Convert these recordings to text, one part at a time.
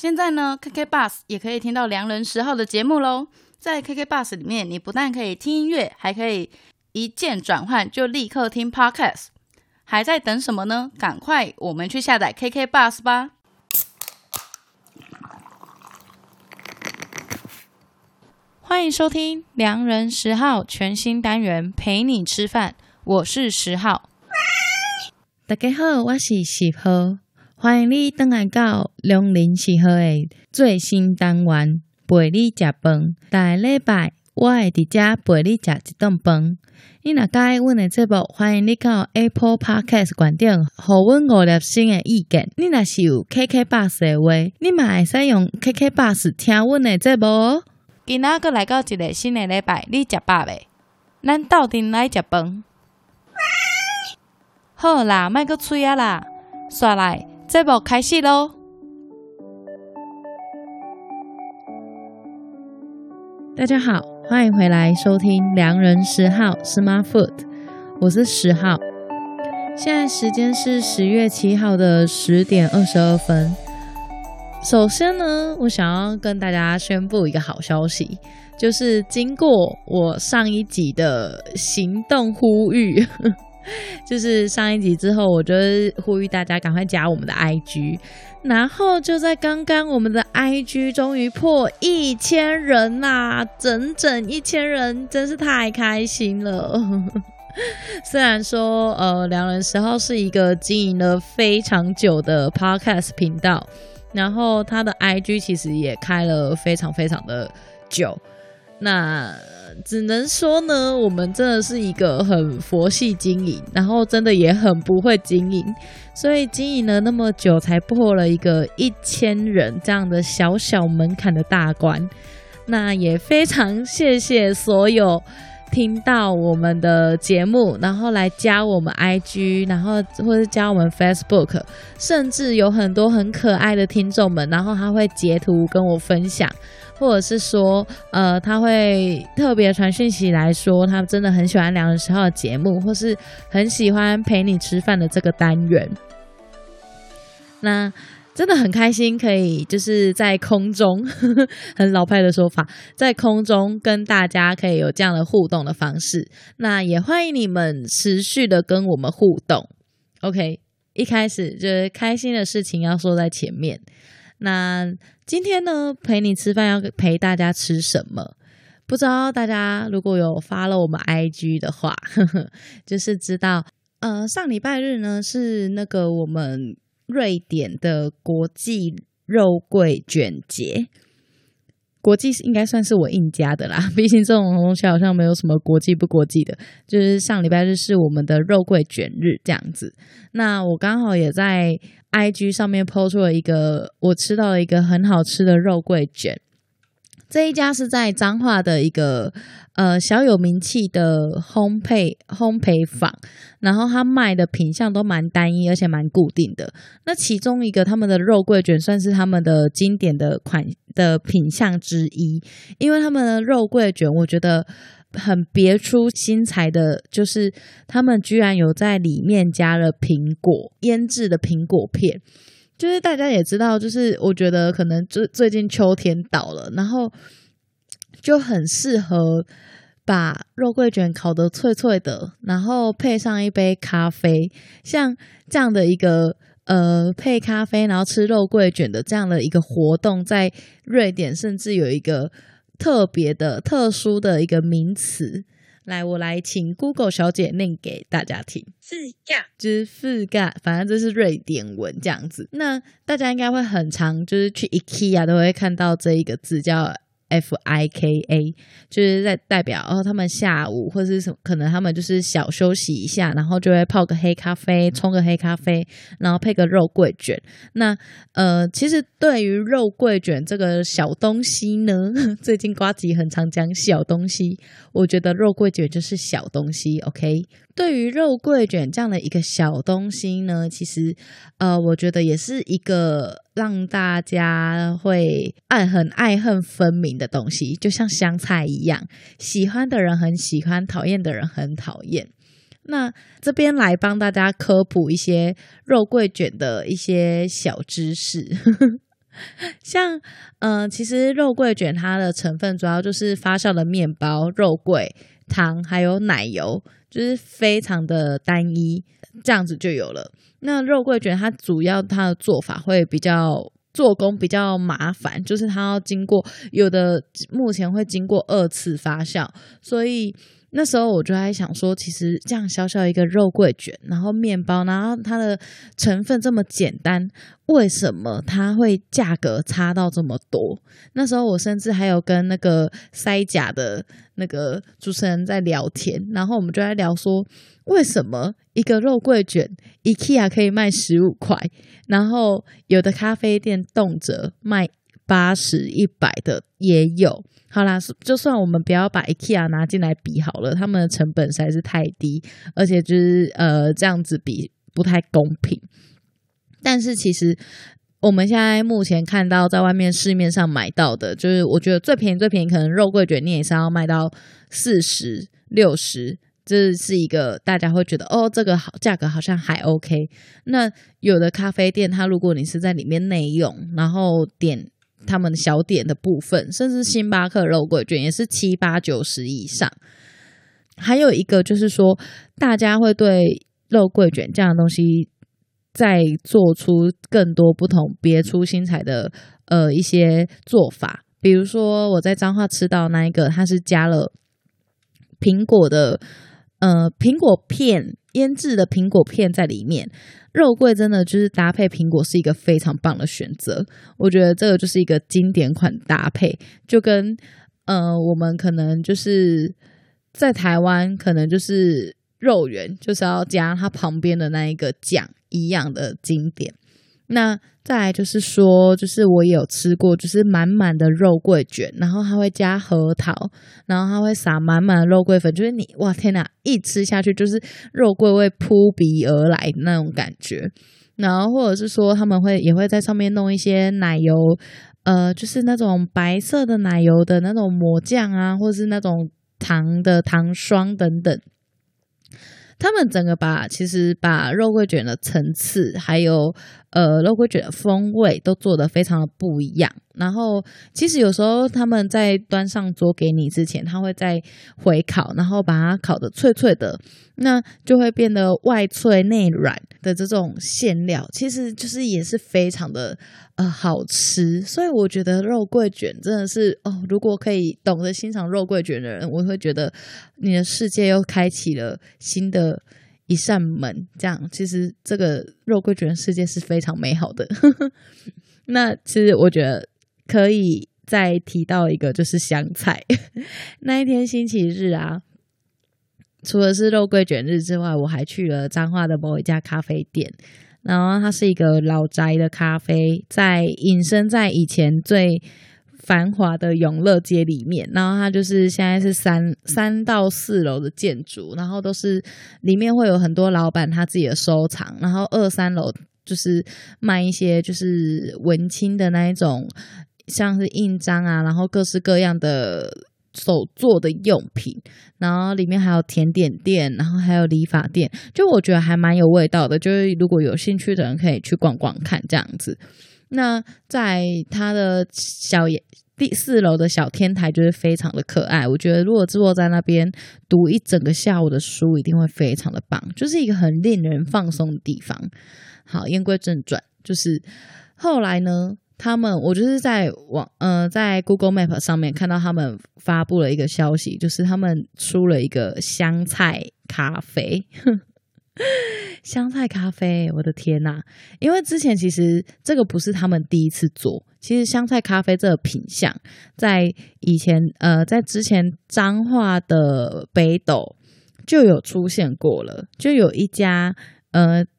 现在呢 KKBus 也可以听到良人10号的节目咯。在 KKBus 里面，你不但可以听音乐，还可以一键转换就立刻听 Podcast。 还在等什么呢？赶快我们去下载 KKBus 吧。欢迎收听良人10号全新单元陪你吃饭，我是10号。大家好，我是10号，欢迎你回来到良人10号的最新单元陪你吃饭。大礼拜我会在这陪你吃一顿饭。你如果喜欢我们的节目，欢迎你到 Apple Podcast 观点给我们5星的意见。你如果是有 KKBus 的话，你也可以用 KKBus 听我们的节目哦。今仔又来到一个新的礼拜，你吃饱未？咱斗阵来吃饭。好啦，莫阁吹啊啦，刷来节目开始咯。大家好，欢迎回来收听良人10号 SmartFood， 我是10号。现在时间是10月7号的10点22分。首先呢，我想要跟大家宣布一个好消息，就是经过我上一集的行动呼吁就是上一集之后，我就呼吁大家赶快加我们的 IG， 然后就在刚刚我们的 IG 终于破1000人啦，整整1000人，真是太开心了虽然说良人10号是一个经营了非常久的 podcast 频道，然后他的 IG 其实也开了非常非常的久，那只能说呢，我们真的是一个很佛系经营，然后真的也很不会经营，所以经营了那么久才破了一个1000人这样的小小门槛的大关。那也非常谢谢所有听到我们的节目，然后来加我们 IG， 然后或者加我们 Facebook， 甚至有很多很可爱的听众们，然后他会截图跟我分享，或者是说他会特别传讯息来说他真的很喜欢良人10号的节目，或是很喜欢陪你吃饭的这个单元。那真的很开心可以就是在空中很老派的说法，在空中跟大家可以有这样的互动的方式。那也欢迎你们持续的跟我们互动。 OK， 一开始就是开心的事情要说在前面。那今天呢，陪你吃饭要陪大家吃什么？不知道大家如果有 follow 我们 IG 的话就是知道上礼拜日呢是那个我们瑞典的国际肉桂卷节，国际应该算是我硬加的啦，毕竟这种东西好像没有什么国际不国际的，就是上礼拜日是我们的肉桂卷日这样子。那我刚好也在 IG 上面 po 出了一个我吃到了一个很好吃的肉桂卷，这一家是在彰化的一个小有名气的烘焙坊，然后他卖的品项都蛮单一而且蛮固定的。那其中一个他们的肉桂卷算是他们的经典的款的品项之一，因为他们的肉桂卷我觉得很别出心裁的，就是他们居然有在里面加了苹果，腌制的苹果片。就是大家也知道，就是我觉得可能最近秋天到了，然后就很适合把肉桂卷烤得脆脆的，然后配上一杯咖啡，像这样的一个配咖啡然后吃肉桂卷的这样的一个活动，在瑞典甚至有一个特别的特殊的一个名词。来，我来请 Google 小姐念给大家听。Fika， 反正这是瑞典文这样子。那大家应该会很常就是去 IKEA 都会看到这一个字叫 FIKA， 就是在代表他们下午或是什么，可能他们就是小休息一下，然后就会泡个黑咖啡，冲个黑咖啡，然后配个肉桂卷。那其实对于肉桂卷这个小东西呢，最近呱吉很常讲小东西，我觉得肉桂卷就是小东西。 OK， 对于肉桂卷这样的一个小东西呢，其实我觉得也是一个让大家会很爱恨分明的东西，就像香菜一样，喜欢的人很喜欢，讨厌的人很讨厌。那这边来帮大家科普一些肉桂卷的一些小知识像其实肉桂卷它的成分主要就是发酵的面包、肉桂、糖还有奶油，就是非常的单一，这样子就有了。那肉桂卷它主要它的做法会比较做工比较麻烦，就是它要经过有的目前会经过2次发酵，所以那时候我就在想说，其实这样小小一个肉桂卷，然后面包，然后它的成分这么简单，为什么它会价格差到这么多？那时候我甚至还有跟那个塞甲的那个主持人在聊天，然后我们就在聊说，为什么一个肉桂卷 IKEA 可以卖15块，然后有的咖啡店动辄卖80、100的也有。好啦，就算我们不要把 IKEA 拿进来比好了，他们的成本实在是太低，而且就是这样子比不太公平。但是其实我们现在目前看到在外面市面上买到的，就是我觉得最便宜最便宜可能肉桂卷你也是要卖到40、60，这是一个大家会觉得哦，这个好价格好像还 OK。 那有的咖啡店它如果你是在里面内用，然后点他们小点的部分，甚至星巴克肉桂卷也是7、8、90以上。还有一个就是说，大家会对肉桂卷这样的东西再做出更多不同别出心裁的一些做法。比如说我在彰化吃到那一个，它是加了苹果的苹果片，腌制的苹果片在里面。肉桂真的就是搭配苹果是一个非常棒的选择，我觉得这个就是一个经典款搭配，就跟我们可能就是在台湾可能就是肉圆就是要加它旁边的那一个酱一样的经典。那再来就是说，就是我也有吃过，就是满满的肉桂卷，然后它会加核桃，然后它会撒满满的肉桂粉，就是你哇天哪，一吃下去就是肉桂味扑鼻而来那种感觉。然后或者是说他们也会在上面弄一些奶油，就是那种白色的奶油的那种抹酱啊，或是那种糖的糖霜等等。他们整个其实把肉桂卷的层次还有肉桂卷的风味都做得非常的不一样。然后其实有时候他们在端上桌给你之前，他会再回烤，然后把它烤得脆脆的，那就会变得外脆内软的这种馅料，其实就是也是非常的好吃。所以我觉得肉桂卷真的是哦，如果可以懂得欣赏肉桂卷的人，我会觉得你的世界又开启了新的一扇门。这样其实这个肉桂卷的世界是非常美好的。那其实我觉得可以再提到一个，就是香菜。那一天星期日啊，除了是肉桂卷日之外，我还去了彰化的某一家咖啡店，然后它是一个老宅的咖啡，在隐身在以前最繁华的永乐街里面。然后它就是现在是3到4楼的建筑，然后都是里面会有很多老板他自己的收藏，然后2、3楼就是卖一些就是文青的那一种，像是印章啊，然后各式各样的手做的用品，然后里面还有甜点店，然后还有理发店，就我觉得还蛮有味道的，就是如果有兴趣的人可以去逛逛看这样子。那在它的第4楼的小天台就是非常的可爱，我觉得如果坐在那边读一整个下午的书一定会非常的棒，就是一个很令人放松的地方。好，言归正传，就是后来呢，他们我就是在 Google Map 上面看到他们发布了一个消息，就是他们出了一个香菜咖啡。香菜咖啡，我的天哪！因为之前其实这个不是他们第一次做，其实香菜咖啡这个品项在以前在之前彰化的北斗就有出现过了，就有一家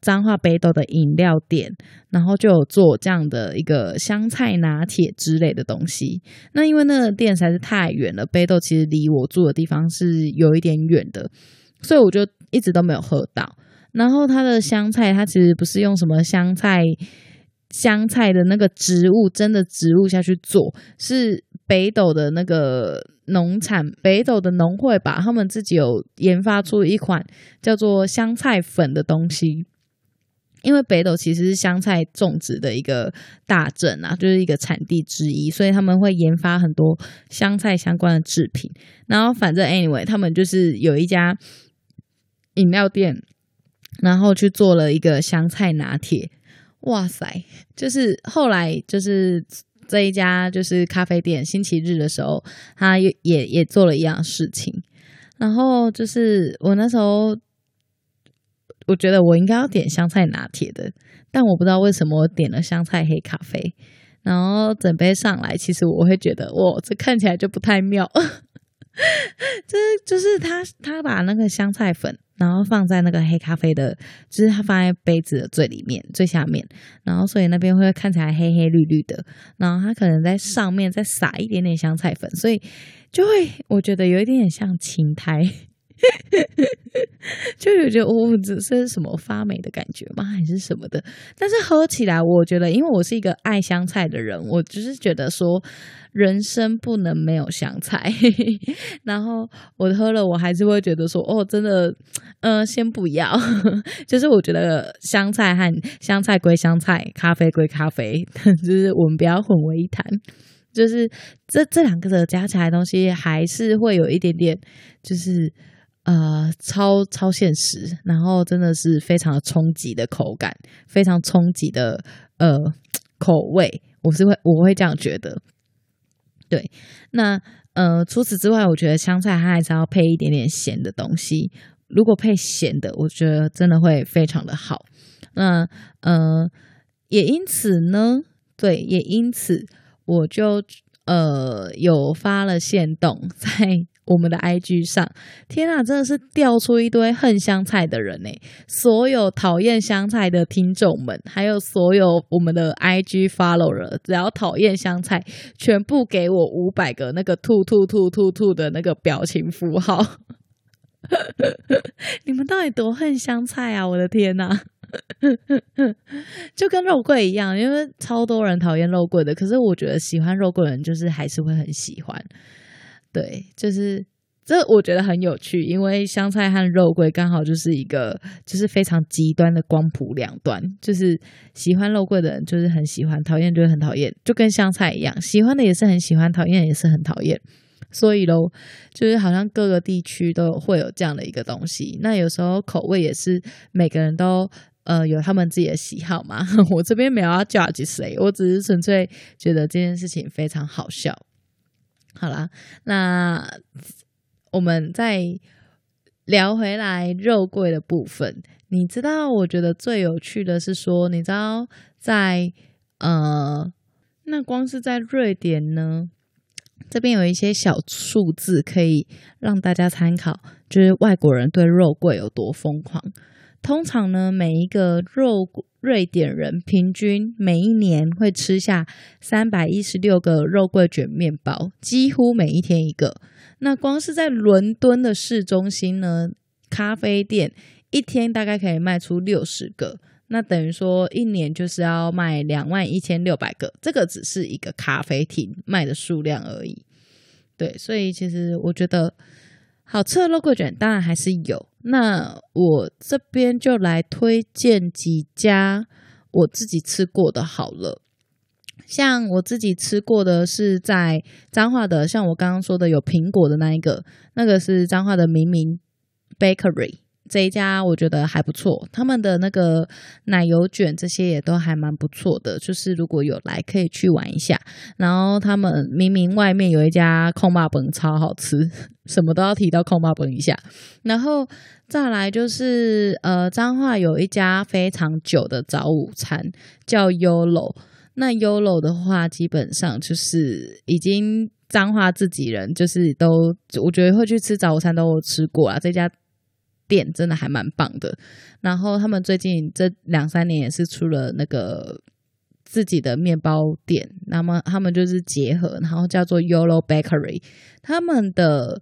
彰化北斗的饮料店，然后就有做这样的一个香菜拿铁之类的东西。那因为那个店实在是太远了，北斗其实离我住的地方是有一点远的，所以我就一直都没有喝到。然后它的香菜，它其实不是用什么香菜的那个植物，真的植物下去做，是北斗的那个农产，北斗的农会吧，他们自己有研发出一款叫做香菜粉的东西。因为北斗其实是香菜种植的一个大镇啊，就是一个产地之一，所以他们会研发很多香菜相关的制品。然后反正 anyway 他们就是有一家饮料店，然后去做了一个香菜拿铁。哇塞，就是后来就是这一家就是咖啡店星期日的时候他也做了一样事情。然后就是我那时候我觉得我应该要点香菜拿铁的，但我不知道为什么我点了香菜黑咖啡，然后整杯上来其实我会觉得哇这看起来就不太妙就是他把那个香菜粉然后放在那个黑咖啡的，就是它放在杯子的最里面最下面，然后所以那边会看起来黑黑绿绿的，然后它可能在上面再撒一点点香菜粉，所以就会我觉得有一点点像青苔就有觉得哦这是什么发霉的感觉吗还是什么的。但是喝起来我觉得因为我是一个爱香菜的人，我就是觉得说人生不能没有香菜然后我喝了我还是会觉得说哦真的先不要就是我觉得香菜和香菜归香菜，咖啡归咖啡就是我们不要混为一谈，就是这两个的加起来的东西还是会有一点点就是超现实，然后真的是非常冲击的口感，非常冲击的口味，我会这样觉得。对，那除此之外，我觉得香菜它还是要配一点点咸的东西。如果配咸的，我觉得真的会非常的好。那也因此呢，对，也因此我就有发了限动在我们的 IG 上，天啊，真的是掉出一堆恨香菜的人欸！所有讨厌香菜的听众们，还有所有我们的 IG follower， 只要讨厌香菜，全部给我500个那个吐的那个表情符号。你们到底多恨香菜啊！我的天啊！就跟肉桂一样，因为超多人讨厌肉桂的，可是我觉得喜欢肉桂的人就是还是会很喜欢。对，就是这我觉得很有趣，因为香菜和肉桂刚好就是一个就是非常极端的光谱两端，就是喜欢肉桂的人就是很喜欢，讨厌就是很讨厌，就跟香菜一样，喜欢的也是很喜欢，讨厌也是很讨厌。所以咯，就是好像各个地区都会有这样的一个东西。那有时候口味也是每个人都有他们自己的喜好嘛我这边没有要 judge 谁，我只是纯粹觉得这件事情非常好笑。好啦，那我们再聊回来肉桂的部分。你知道我觉得最有趣的是说，你知道在那光是在瑞典呢，这边有一些小数字可以让大家参考，就是外国人对肉桂有多疯狂。通常呢，每一个瑞典人平均每一年会吃下316个肉桂卷面包，几乎每一天一个。那光是在伦敦的市中心呢，咖啡店一天大概可以卖出60个，那等于说一年就是要卖21,600个，这个只是一个咖啡厅卖的数量而已。对，所以其实我觉得好吃的肉桂卷当然还是有。那我这边就来推荐几家我自己吃过的好了。像我自己吃过的是在彰化的，像我刚刚说的有苹果的那一个，那个是彰化的明明 Bakery， 这一家我觉得还不错，他们的那个奶油卷这些也都还蛮不错的，就是如果有来可以去玩一下。然后他们明明外面有一家控肉饭超好吃，什么都要提到控肉饭一下。然后再来就是彰化有一家非常久的早午餐叫 Yolo， 那 Yolo 的话基本上就是已经彰化自己人，就是都我觉得会去吃早午餐都吃过啦，这家店真的还蛮棒的。然后他们最近这2-3年也是出了那个自己的面包店，那么他们就是结合，然后叫做 Yolo Bakery。 他们的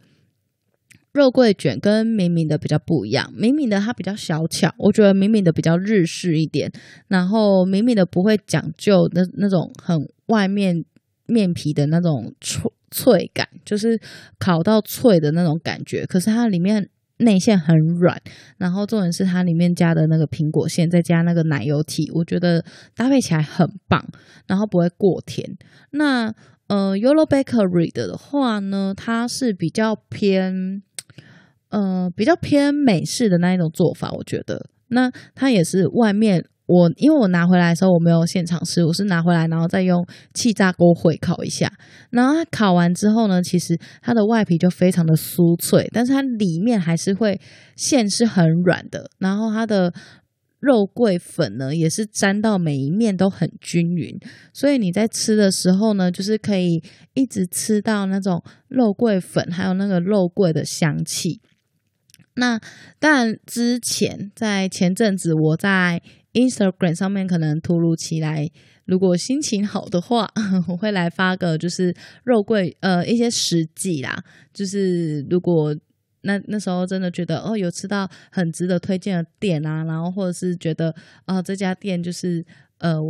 肉桂卷跟明明的比较不一样，明明的它比较小巧，我觉得明明的比较日式一点，然后明明的不会讲究那种很外面面皮的那种脆感，就是烤到脆的那种感觉，可是它里面内馅很软，然后重点是它里面加的那个苹果馅再加那个奶油体，我觉得搭配起来很棒，然后不会过甜。那Yolo Bakery 的话呢，它是比较偏美式的那一种做法，我觉得。那它也是外面，因为我拿回来的时候我没有现场吃，我是拿回来然后再用气炸锅回烤一下，然后它烤完之后呢，其实它的外皮就非常的酥脆，但是它里面还是会馅是很软的，然后它的肉桂粉呢也是沾到每一面都很均匀，所以你在吃的时候呢，就是可以一直吃到那种肉桂粉还有那个肉桂的香气。那当然前阵子我在 Instagram 上面可能突如其来，如果心情好的话我会来发个就是肉桂一些食记啦，就是如果那时候真的觉得有吃到很值得推荐的店啊，然后或者是觉得这家店就是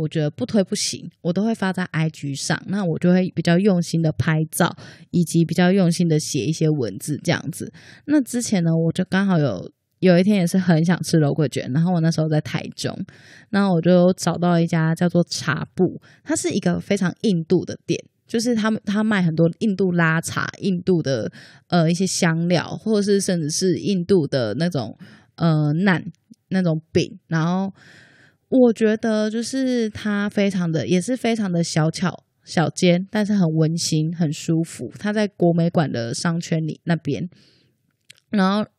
我觉得不推不行，我都会发在 IG 上，那我就会比较用心的拍照以及比较用心的写一些文字这样子。那之前呢，我就刚好有一天也是很想吃肉桂卷，然后我那时候在台中，然后我就找到一家叫做茶布，它是一个非常印度的店，就是他卖很多印度拉茶、印度的一些香料，或者是甚至是印度的那种馕那种饼，然后我觉得就是它也是非常的小巧小间，但是很温馨很舒服，它在国美馆的商圈里那边，然后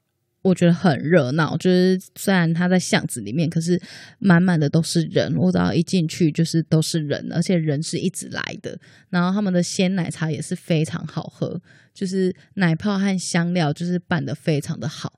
我觉得很热闹，就是虽然它在巷子里面，可是满满的都是人，我只要一进去就是都是人，而且人是一直来的，然后他们的鲜奶茶也是非常好喝，就是奶泡和香料就是拌得非常的好。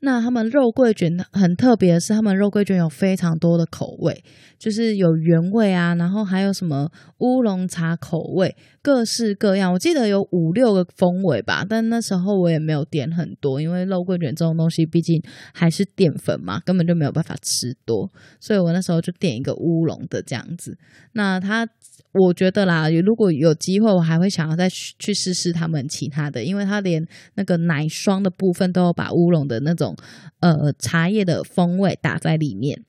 那他们肉桂卷很特别的是，他们肉桂卷有非常多的口味，就是有原味啊，然后还有什么乌龙茶口味，各式各样，我记得有5-6个风味吧，但那时候我也没有点很多，因为肉桂卷这种东西毕竟还是淀粉嘛，根本就没有办法吃多，所以我那时候就点一个乌龙的这样子。那它我觉得啦，如果有机会我还会想要再去试试他们其他的，因为它连那个奶霜的部分都有把乌龙的那种茶叶的风味打在里面。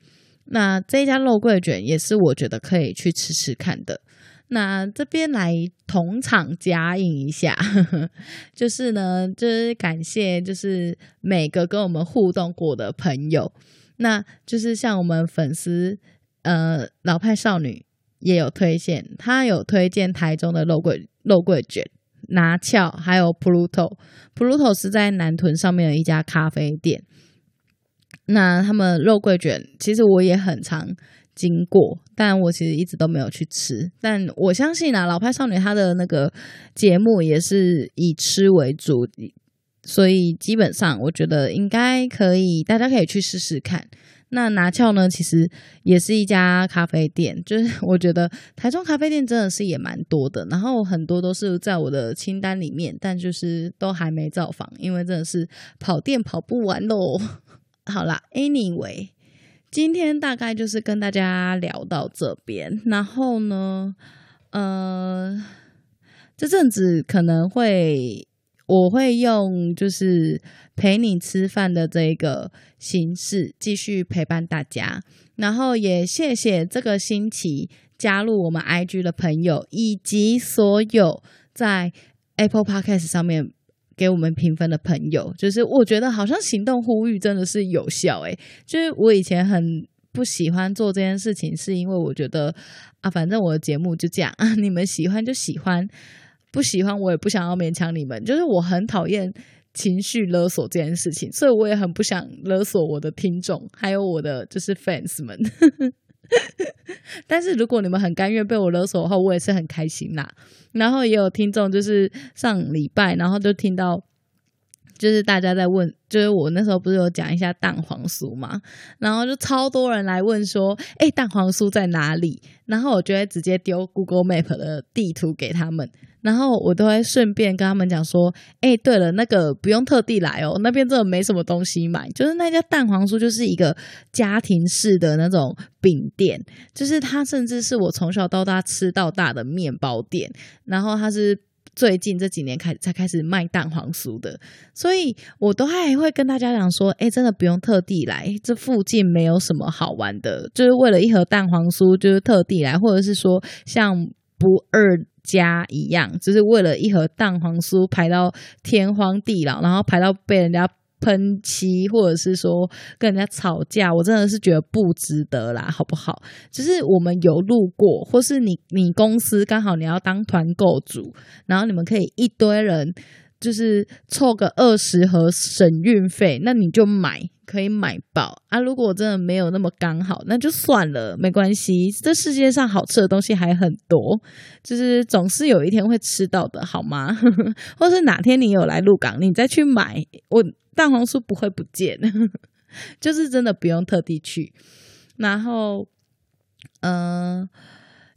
那这一家肉桂卷也是我觉得可以去吃吃看的。那这边来同场加映一下就是呢，就是感谢就是每个跟我们互动过的朋友，那就是像我们粉丝老派少女也有推荐，他有推荐台中的肉桂卷拿翘，还有 Pluto 是在南屯上面的一家咖啡店，那他们肉桂卷其实我也很常经过，但我其实一直都没有去吃，但我相信啊，老派少女她的那个节目也是以吃为主，所以基本上我觉得应该可以，大家可以去试试看。那拿翘呢，其实也是一家咖啡店，就是我觉得台中咖啡店真的是也蛮多的，然后很多都是在我的清单里面，但就是都还没造访，因为真的是跑店跑不完咯。好啦 anyway， 今天大概就是跟大家聊到这边，然后呢这阵子可能我会用就是陪你吃饭的这个形式继续陪伴大家，然后也谢谢这个星期加入我们 IG 的朋友，以及所有在 Apple Podcast 上面给我们评分的朋友，就是我觉得好像行动呼吁真的是有效就是我以前很不喜欢做这件事情，是因为我觉得反正我的节目就这样你们喜欢就喜欢，不喜欢我也不想要勉强你们，就是我很讨厌情绪勒索这件事情，所以我也很不想勒索我的听众还有我的就是 fans 们但是如果你们很甘愿被我勒索的话，我也是很开心啦。然后也有听众就是上礼拜然后就听到就是大家在问，就是我那时候不是有讲一下蛋黄酥嘛，然后就超多人来问说蛋黄酥在哪里，然后我就会直接丢 Google Map 的地图给他们，然后我都会顺便跟他们讲说对了，那个不用特地来那边真的没什么东西买，就是那家蛋黄酥就是一个家庭式的那种饼店，就是它甚至是我从小到大吃到大的面包店，然后它是最近这几年才开始卖蛋黄酥的，所以我都还会跟大家讲说，真的不用特地来，这附近没有什么好玩的，就是为了一盒蛋黄酥就是特地来，或者是说像不二家一样，就是为了一盒蛋黄酥排到天荒地老，然后排到被人家喷漆，或者是说跟人家吵架，我真的是觉得不值得啦，好不好？就是我们有路过，或是你公司刚好你要当团购主，然后你们可以一堆人就是凑个20盒省运费，那你就买，可以买爆啊！如果我真的没有那么刚好，那就算了，没关系，这世界上好吃的东西还很多，就是总是有一天会吃到的，好吗？或是哪天你有来鹿港，你再去买，我蛋黄酥不会不见。就是真的不用特地去。然后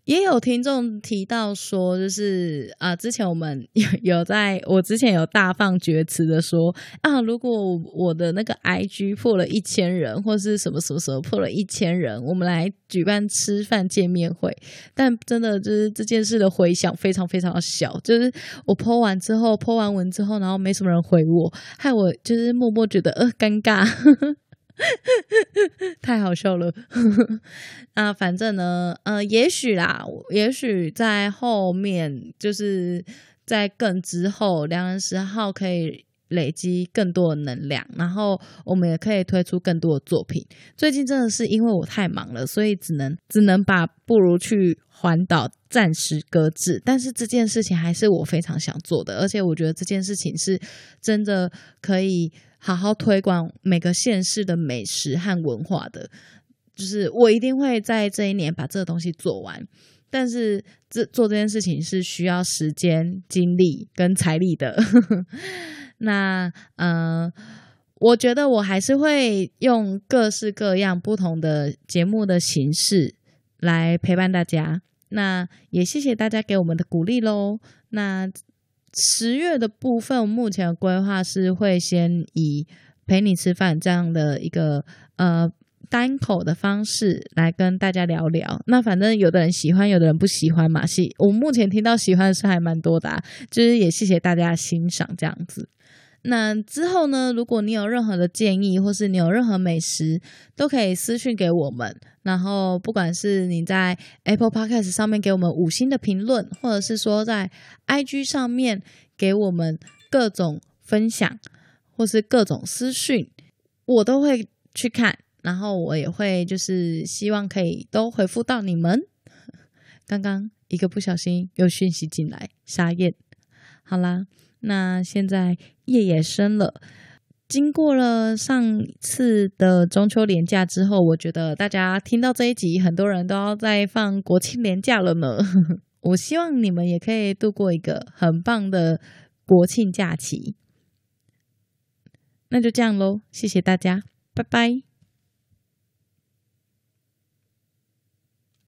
也有听众提到说，就是之前我们有在我之前有大放厥词的说啊，如果我的那个 IG 破了1000人，或是什么什么什么破了1000人，我们来举办吃饭见面会。但真的就是这件事的回响非常非常的小，就是我po完文之后，然后没什么人回我，害我就是默默觉得尴尬。太好笑了。那反正呢也许在后面，就是在更之后210号可以累积更多的能量，然后我们也可以推出更多的作品。最近真的是因为我太忙了，所以只能把不如去环岛暂时搁置，但是这件事情还是我非常想做的，而且我觉得这件事情是真的可以好好推广每个县市的美食和文化的，就是我一定会在这一年把这个东西做完，但是做这件事情是需要时间、精力跟财力的。那我觉得我还是会用各式各样不同的节目的形式来陪伴大家，那也谢谢大家给我们的鼓励咯。那10月的部分，目前的规划是会先以陪你吃饭这样的一个单口的方式来跟大家聊聊。那反正有的人喜欢，有的人不喜欢嘛。我目前听到喜欢的是还蛮多的就是也谢谢大家欣赏这样子。那之后呢，如果你有任何的建议，或是你有任何美食，都可以私讯给我们，然后不管是你在 Apple Podcast 上面给我们5星的评论，或者是说在 IG 上面给我们各种分享，或是各种私讯，我都会去看，然后我也会就是希望可以都回复到你们。刚刚一个不小心有讯息进来，傻眼。好啦，那现在夜也深了，经过了上次的中秋连假之后，我觉得大家听到这一集，很多人都要在放国庆连假了呢。我希望你们也可以度过一个很棒的国庆假期。那就这样咯，谢谢大家，拜拜。